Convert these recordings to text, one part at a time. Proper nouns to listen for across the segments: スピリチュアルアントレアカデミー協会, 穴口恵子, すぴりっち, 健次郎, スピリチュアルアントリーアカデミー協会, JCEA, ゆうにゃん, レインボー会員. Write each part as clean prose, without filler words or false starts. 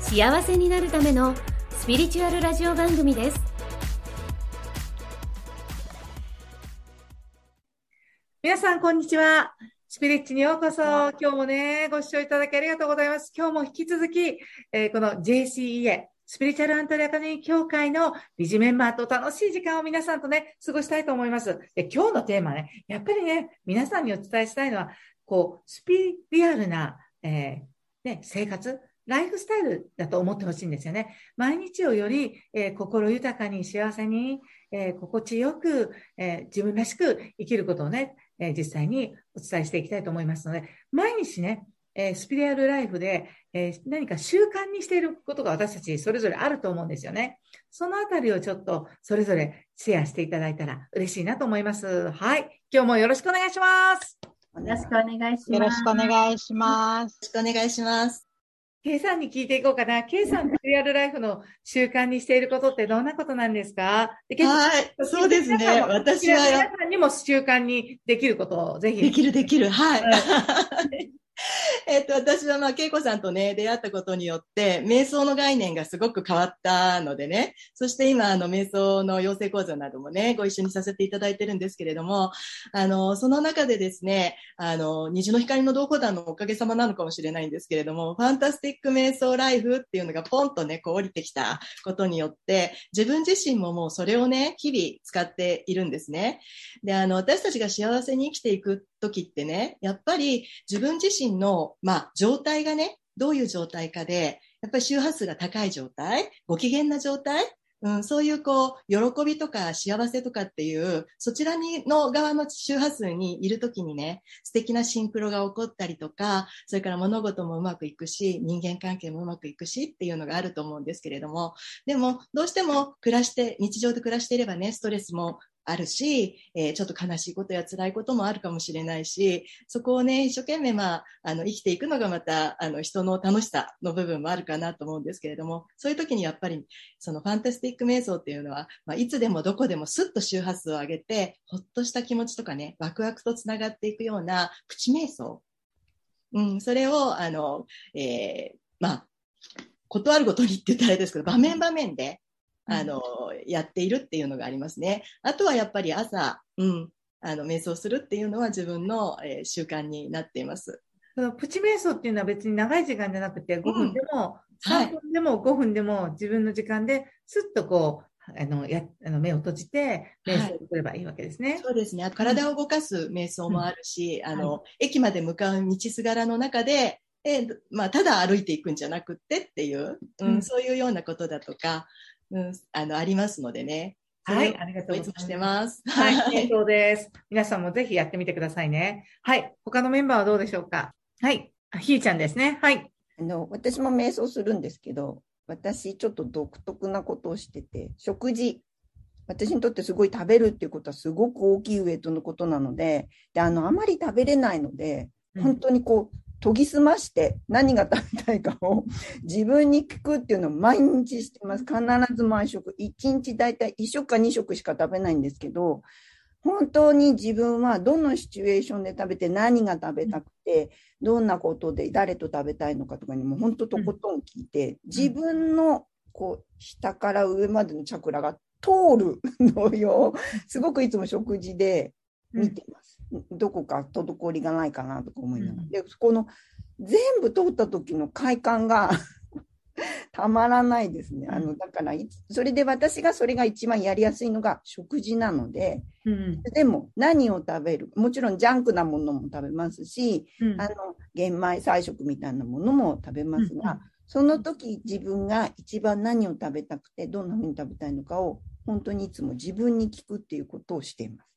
幸せになるためのスピリチュアルラジオ番組です。皆さんこんにちは。スピリッチにようこそ。今日もねご視聴いただきありがとうございます。今日も引き続き、この JCEA スピリチュアルアントリーアカデミー協会の理事メンバーと楽しい時間を皆さんとね過ごしたいと思います。で、今日のテーマね、やっぱりね皆さんにお伝えしたいのはこうスピリアルな、生活ライフスタイルだと思ってほしいんですよね。毎日をより、心豊かに幸せに、心地よく、自分らしく生きることをね、実際にお伝えしていきたいと思いますので、毎日ね、スピリアルライフで、何か習慣にしていることが私たちそれぞれあると思うんですよね。そのあたりをちょっとそれぞれシェアしていただいたら嬉しいなと思います。はい、今日もよろしくお願いします。よろしくお願いします。よろしくお願いします。よろしくお願いします。K さんに聞いていこうかな。K さん、スピリアルライフの習慣にしていることってどんなことなんですか？はい、そうですね。私は皆さんにも習慣にできることをぜひ。できる。はい。私は恵子さんとね出会ったことによって瞑想の概念がすごく変わったのでね、そして今瞑想の養成講座などもねご一緒にさせていただいてるんですけれども、その中でですね虹の光の同好団のおかげさまなのかもしれないんですけれども、ファンタスティック瞑想ライフっていうのがポンとねこう降りてきたことによって自分自身ももうそれをね日々使っているんですね。で私たちが幸せに生きていく時ってね、やっぱり自分自身の、状態がね、どういう状態かで、やっぱり周波数が高い状態、ご機嫌な状態、そういう喜びとか幸せとかっていう、そちらの側の周波数にいるときにね、素敵なシンクロが起こったりとか、それから物事もうまくいくし、人間関係もうまくいくしっていうのがあると思うんですけれども、でもどうしても日常で暮らしていればね、ストレスもあるし、ちょっと悲しいことや辛いこともあるかもしれないし、そこをね一生懸命、生きていくのがまた人の楽しさの部分もあるかなと思うんですけれども、そういう時にやっぱりそのファンタスティック瞑想っていうのは、いつでもどこでもスッと周波数を上げてほっとした気持ちとかねワクワクとつながっていくようなプチ瞑想、それを断るごとにって言ったらあれですけど、場面場面でやっているっていうのがありますね。あとはやっぱり朝、瞑想するっていうのは自分の、習慣になっています。そのプチ瞑想っていうのは別に長い時間じゃなくて5分でも、3分でも5分でも自分の時間ですっと目を閉じて瞑想をすればいいわけですね。はい、そうですね。体を動かす瞑想もあるし、駅まで向かう道すがらの中でただ歩いていくんじゃなくてっていう、そういうようなことだとかありますのでね。はい、ありがとうございます。してます。はい、そうです。皆さんもぜひやってみてくださいね。はい、他のメンバーはどうでしょうか。はい、ひーちゃんですね。はい。私も瞑想するんですけど、私ちょっと独特なことをしてて、食事、私にとってすごい食べるっていうことはすごく大きいウエイトのことなので、であまり食べれないので、本当に研ぎ澄まして何が食べたいかを自分に聞くっていうのを毎日してます。必ず毎食、1日だいたい1食か2食しか食べないんですけど、本当に自分はどのシチュエーションで食べて何が食べたくて、どんなことで誰と食べたいのかとかにも本当とことん聞いて、自分の下から上までのチャクラが通るのよ。すごくいつも食事で見てます。どこか滞りがないかなとか思いながら、でこの全部通った時の快感がたまらないですね。だからそれで私がそれが一番やりやすいのが食事なので、でも何を食べる、もちろんジャンクなものも食べますし、玄米菜食みたいなものも食べますが、その時自分が一番何を食べたくてどんなふうに食べたいのかを本当にいつも自分に聞くっていうことをしています。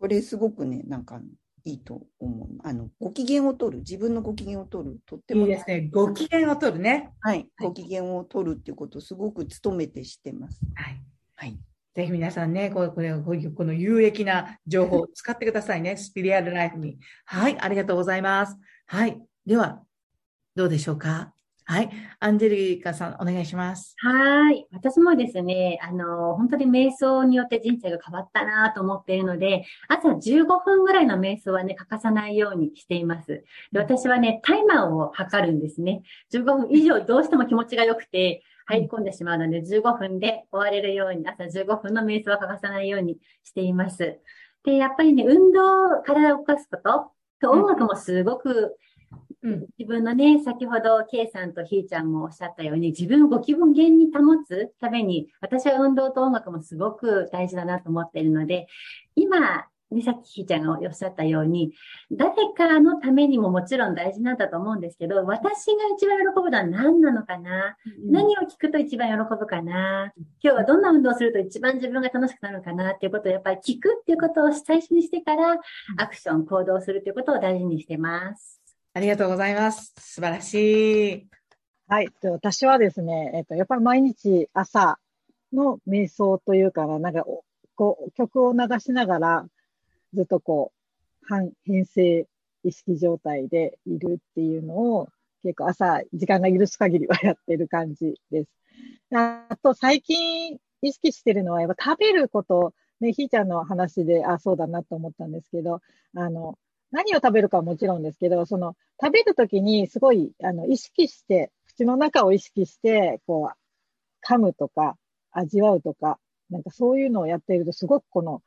これすごくね、いいと思う。ご機嫌を取る、自分のご機嫌を取る、とってもいいですね。ご機嫌を取るね。はい、ご機嫌を取るっていうことをすごく努めてしてます。はいはい。ぜひ皆さんね、この有益な情報を使ってくださいね。スピリアルライフに。はい、ありがとうございます。はい、ではどうでしょうか。はい、アンジェリカさんお願いします。はい、私もですね、本当に瞑想によって人生が変わったなと思っているので、朝15分ぐらいの瞑想はね、欠かさないようにしています。で、私はね、タイマーを測るんですね。15分以上どうしても気持ちが良くて入り込んでしまうので、15分で終われるように、朝15分の瞑想は欠かさないようにしています。で、やっぱりね、運動、体を動かすことと音楽もすごく、うん、自分のね、先ほど K さんとひーちゃんもおっしゃったように、自分をご気分源に保つために、私は運動と音楽もすごく大事だなと思っているので、今、ね、さっきひーちゃんがおっしゃったように、誰かのためにももちろん大事なんだと思うんですけど、私が一番喜ぶのは何なのかな、うん、何を聞くと一番喜ぶかな、今日はどんな運動をすると一番自分が楽しくなるかなっていうことを、やっぱり聞くっていうことを最初にしてから、アクション、行動するということを大事にしてます。ありがとうございます。素晴らしい。はい。私はですね、やっぱり毎日朝の瞑想というかなんかこう曲を流しながらずっとこう変性意識状態でいるっていうのを結構朝時間が許す限りはやってる感じです。あと最近意識してるのはやっぱ食べることね、ひーちゃんの話でそうだなと思ったんですけど、何を食べるかはもちろんですけど、その食べるときにすごい意識して、口の中を意識して、こう、噛むとか、味わうとか、なんかそういうのをやっていると、すごくこの、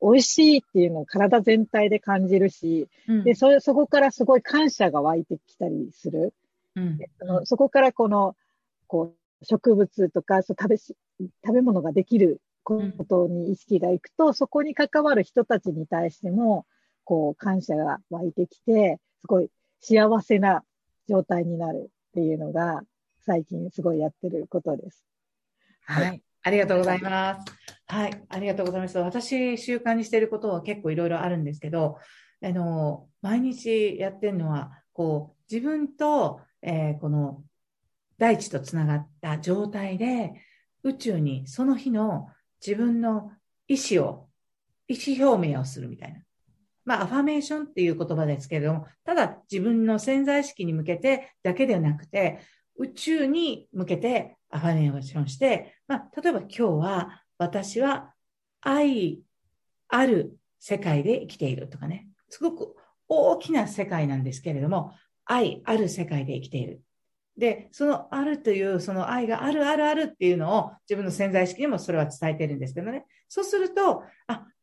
美味しいっていうのを体全体で感じるし、うん、でそこからすごい感謝が湧いてきたりする。うん、そこからこう、植物とか食べ物ができることに意識がいくと、そこに関わる人たちに対しても、こう感謝が湧いてきて、すごい幸せな状態になるっていうのが最近すごいやってることです。はい、ありがとうございます。はい、ありがとうございます。私習慣にしていることは結構いろいろあるんですけど、毎日やってるのはこう自分と、この大地とつながった状態で宇宙にその日の自分の意思表明をするみたいな。まあ、アファメーションっていう言葉ですけれども、ただ自分の潜在意識に向けてだけではなくて、宇宙に向けてアファメーションして、まあ、例えば今日は私は愛ある世界で生きているとかね、すごく大きな世界なんですけれども、愛ある世界で生きている。で、そのあるという、その愛があるあるあるっていうのを自分の潜在意識にもそれは伝えてるんですけどね。そうすると、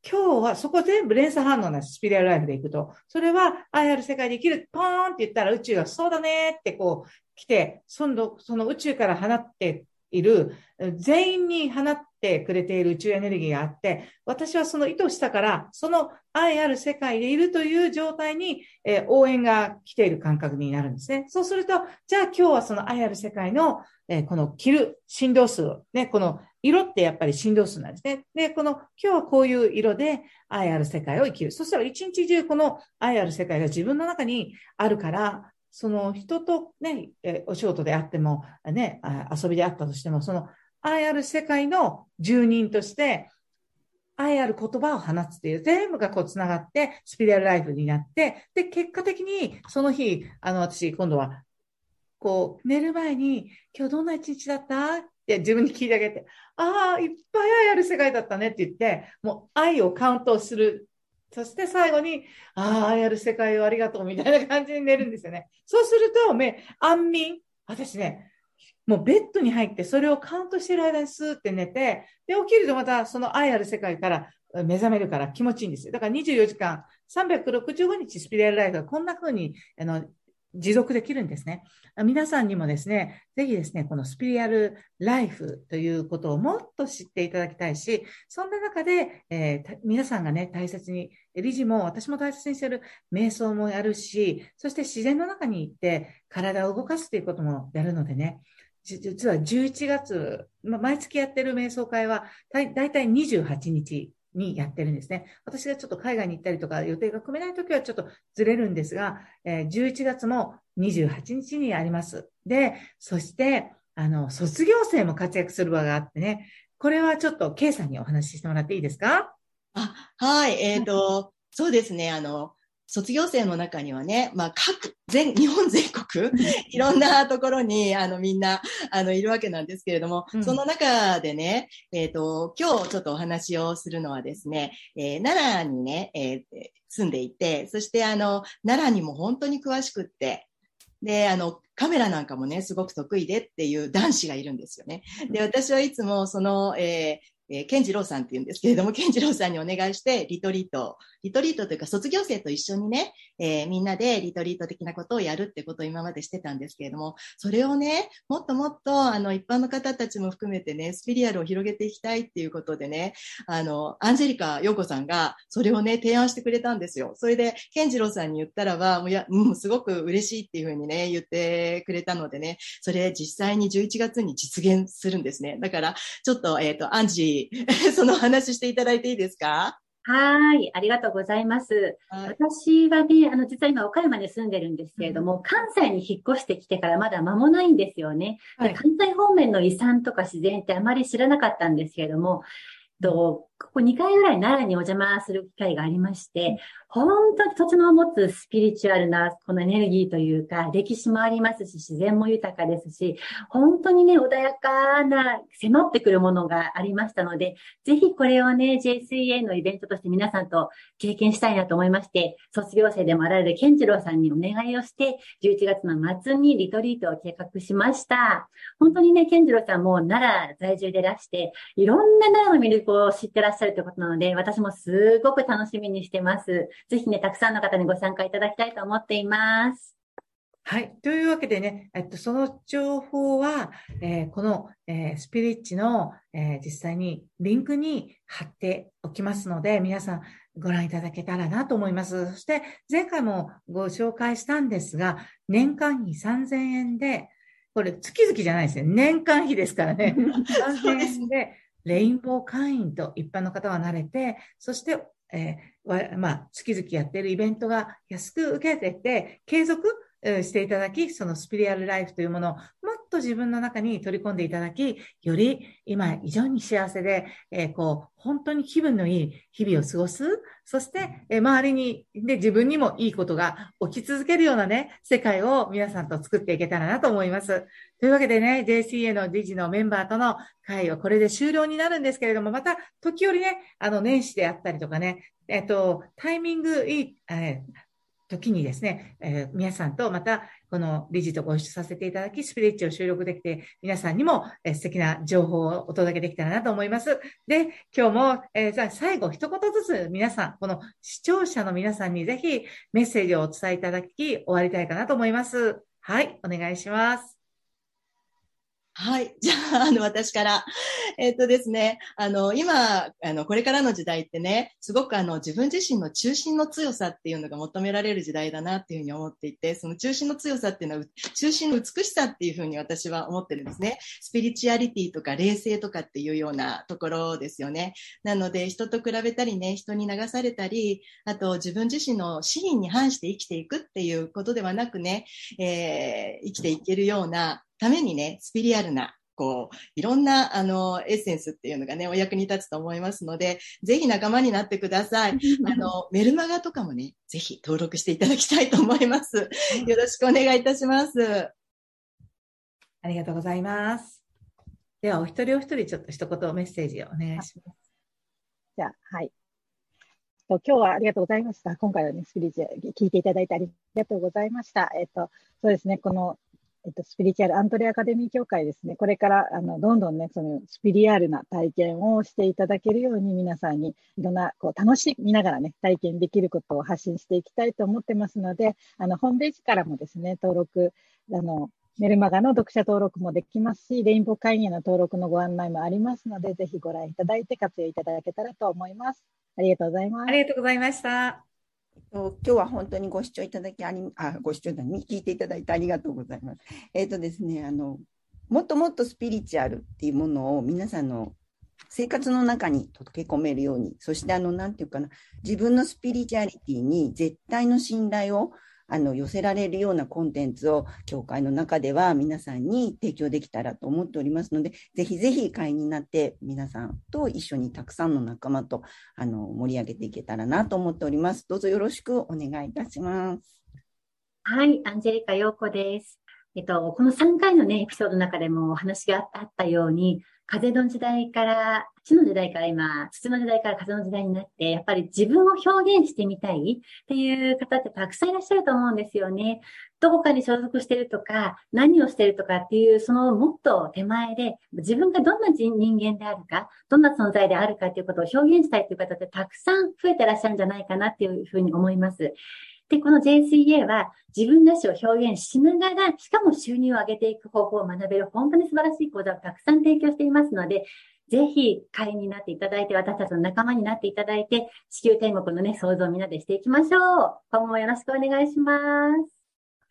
今日はそこ全部連鎖反応なスピリアルライフでいくと、それは愛ある世界で生きる、ポーンって言ったら宇宙がそうだねってこう来て、その宇宙から放っている、全員に放ってくれている宇宙エネルギーがあって、私はその意図したから、その愛ある世界でいるという状態に、応援が来ている感覚になるんですね。そうすると、じゃあ今日はその愛ある世界の、この着る振動数をね、この色ってやっぱり振動数なんですね。で、今日はこういう色で愛ある世界を生きる。そしたら一日中この愛ある世界が自分の中にあるから、その人とね、お仕事であっても、ね、遊びであったとしても、その愛ある世界の住人として、愛ある言葉を放つという、全部がこう繋がって、スピリアルライフになって、で、結果的にその日、私、今度は、こう、寝る前に、今日どんな一日だったって自分に聞いてあげて、ああ、いっぱい愛ある世界だったねって言って、もう愛をカウントする。そして最後に、ああ、愛ある世界をありがとうみたいな感じに寝るんですよね。そうすると、安眠。私ね、もうベッドに入ってそれをカウントしてる間にスーって寝て、で、起きるとまたその愛ある世界から目覚めるから気持ちいいんですよ。だから24時間、365日スピリアルライフがこんな風に、持続できるんですね。皆さんにもですね、ぜひですね、このスピリアルライフということをもっと知っていただきたいし、そんな中で、皆さんがね、大切に、理事も私も大切にしている瞑想もやるし、そして自然の中に行って体を動かすということもやるのでね、実は11月、毎月やってる瞑想会はだいたい28日にやってるんですね。私がちょっと海外に行ったりとか予定が組めないときはちょっとずれるんですが、11月も28日にあります。で、そして、卒業生も活躍する場があってね、これはちょっと K さんにお話ししてもらっていいですか？はい、そうですね、卒業生の中にはね、まあ、日本全国、いろんなところに、みんな、いるわけなんですけれども、その中でね、今日ちょっとお話をするのはですね、奈良にね、住んでいて、そして、奈良にも本当に詳しくって、で、カメラなんかもね、すごく得意でっていう男子がいるんですよね。で、私はいつも、健次郎さんって言うんですけれども、健次郎さんにお願いしてリトリートというか卒業生と一緒にね、みんなでリトリート的なことをやるってことを今までしてたんですけれども、それをね、もっともっと一般の方たちも含めてね、スピリアルを広げていきたいっていうことでね、アンジェリカ陽子さんがそれをね、提案してくれたんですよ。それで健次郎さんに言ったらば、すごく嬉しいっていうふうにね、言ってくれたのでね、それ実際に11月に実現するんですね。だからちょっとアンジーその話していただいていいですか？はい、ありがとうございます。私はね、実は今、岡山に住んでるんですけれども、関西に引っ越してきてからまだ間もないんですよね。はい、関西方面の遺産とか自然ってあまり知らなかったんですけれども、ここ2回ぐらい奈良にお邪魔する機会がありまして、本当に土地の持つスピリチュアルなこのエネルギーというか、歴史もありますし、自然も豊かですし、本当にね、穏やかな、迫ってくるものがありましたので、ぜひこれをね、JCEA のイベントとして皆さんと経験したいなと思いまして、卒業生でもあられる健次郎さんにお願いをして、11月の末にリトリートを計画しました。本当にね、健次郎さんも奈良在住でいらして、いろんな奈良の魅力を知ってらっしゃるということなので、私もすごく楽しみにしてます。ぜひね、たくさんの方にご参加いただきたいと思っています。はい。というわけでね、その情報は、この、スピリッチの、実際にリンクに貼っておきますので、皆さんご覧いただけたらなと思います。そして、前回もご紹介したんですが、年間費3000円で、これ月々じゃないですね。年間費ですからね。3000円で、レインボー会員と一般の方は慣れて、そして、月々やっているイベントが安く受けてて、継続していただき、そのスピリアルライフというものをもっと自分の中に取り込んでいただき、より今以上に幸せで、本当に気分のいい日々を過ごす、そして、周りに、で、自分にもいいことが起き続けるようなね、世界を皆さんと作っていけたらなと思います。というわけでね、JCA の理事のメンバーとの会はこれで終了になるんですけれども、また、時折ね、年始であったりとかね、タイミングいい、時にですね、皆さんとまたこの理事とご一緒させていただき、スピリッチを収録できて、皆さんにも素敵な情報をお届けできたらなと思います。で、今日も、じゃあ最後一言ずつ皆さん、この視聴者の皆さんにぜひメッセージをお伝えいただき、終わりたいかなと思います。はい、お願いします。はい。じゃあ、私から。ですね、今、これからの時代ってね、すごく自分自身の中心の強さっていうのが求められる時代だなっていうふうに思っていて、その中心の強さっていうのは、中心の美しさっていうふうに私は思ってるんですね。スピリチュアリティとか霊性とかっていうようなところですよね。なので、人と比べたりね、人に流されたり、あと自分自身のシーンに反して生きていくっていうことではなくね、生きていけるようなためにね、スピリアルな、いろんな、エッセンスっていうのがね、お役に立つと思いますので、ぜひ仲間になってください。メルマガとかもね、ぜひ登録していただきたいと思います。よろしくお願いいたします。ありがとうございます。では、お一人お一人、ちょっと一言メッセージをお願いします。じゃあ、はい。今日はありがとうございました。今回はね、スピリチュアル聞いていただいてありがとうございました。そうですね、この、スピリチュアルアントレアカデミー協会ですね。これから、どんどんね、その、スピリアルな体験をしていただけるように、皆さんに、いろんな、楽しみながらね、体験できることを発信していきたいと思ってますので、ホームページからもですね、登録、メルマガの読者登録もできますし、レインボー会議の登録のご案内もありますので、ぜひご覧いただいて活用いただけたらと思います。ありがとうございます。ありがとうございました。今日は本当にご視聴いただき、ご視聴だね、聞いていただいてありがとうございます。もっともっとスピリチュアルっていうものを皆さんの生活の中に溶け込めるように、そしてなんていうかな、自分のスピリチュアリティに絶対の信頼を寄せられるようなコンテンツを教会の中では皆さんに提供できたらと思っておりますので、ぜひぜひ会員になって皆さんと一緒にたくさんの仲間と盛り上げていけたらなと思っております。どうぞよろしくお願いいたします。はい、アンジェリカ陽子です。この3回の、ね、エピソードの中でもお話があったように、風の時代から地の時代から今土の時代から風の時代になって、やっぱり自分を表現してみたいっていう方ってたくさんいらっしゃると思うんですよね。どこかに所属してるとか何をしてるとかっていう、そのもっと手前で自分がどんな人間であるか、どんな存在であるかっていうことを表現したいっていう方ってたくさん増えてらっしゃるんじゃないかなっていうふうに思います。で、この JCEA は自分らしを表現しながら、しかも収入を上げていく方法を学べる本当に素晴らしい講座をたくさん提供していますので、ぜひ会員になっていただいて、私たちの仲間になっていただいて、地球天国のね、創造をみんなでしていきましょう。今後もよろしくお願いします。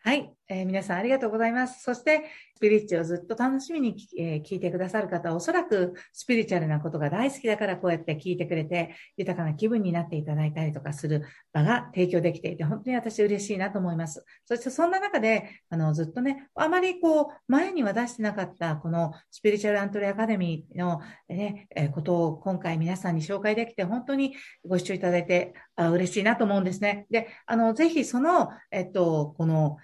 はい、皆さんありがとうございます。そしてスピリチュをずっと楽しみに、聞いてくださる方は、おそらくスピリチュアルなことが大好きだからこうやって聞いてくれて豊かな気分になっていただいたりとかする場が提供できていて、本当に私嬉しいなと思います。そしてそんな中でずっとね、あまり前には出してなかったこのスピリチュアルアントレアカデミーの、ね、ことを今回皆さんに紹介できて、本当にご視聴いただいて嬉しいなと思うんですね。で、ぜひその、この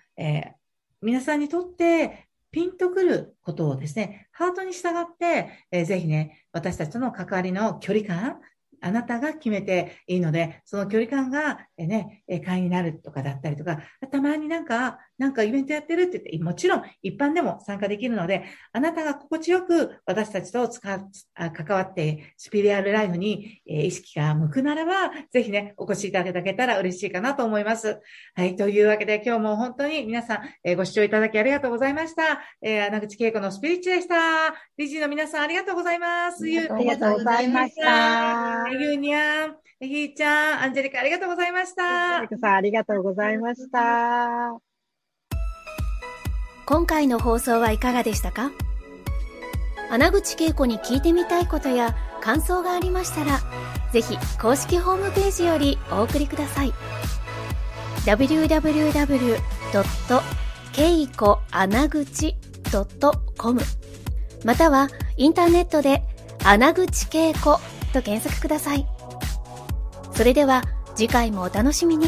皆さんにとってピンとくることをですね、ハートに従って、ぜひね、私たちとの関わりの距離感、あなたが決めていいので、その距離感が、ね、会員になるとかだったりとか、たまになんかイベントやってるって言って、もちろん一般でも参加できるので、あなたが心地よく私たちと関わってスピリチュアルライフに意識が向くならば、ぜひね、お越しいただけたら嬉しいかなと思います。はい、というわけで今日も本当に皆さん、ご視聴いただきありがとうございました。穴口恵子のスピリチュでした。理事の皆さんありがとうございます。ありがとうございました。ユーニャン、ひーちゃん、アンジェリカありがとうございました。アンジェリカさんありがとうございました。今回の放送はいかがでしたか？穴口恵子に聞いてみたいことや感想がありましたら、ぜひ公式ホームページよりお送りください。www.keikoanaguchi.com またはインターネットで穴口恵子と検索ください。それでは次回もお楽しみに。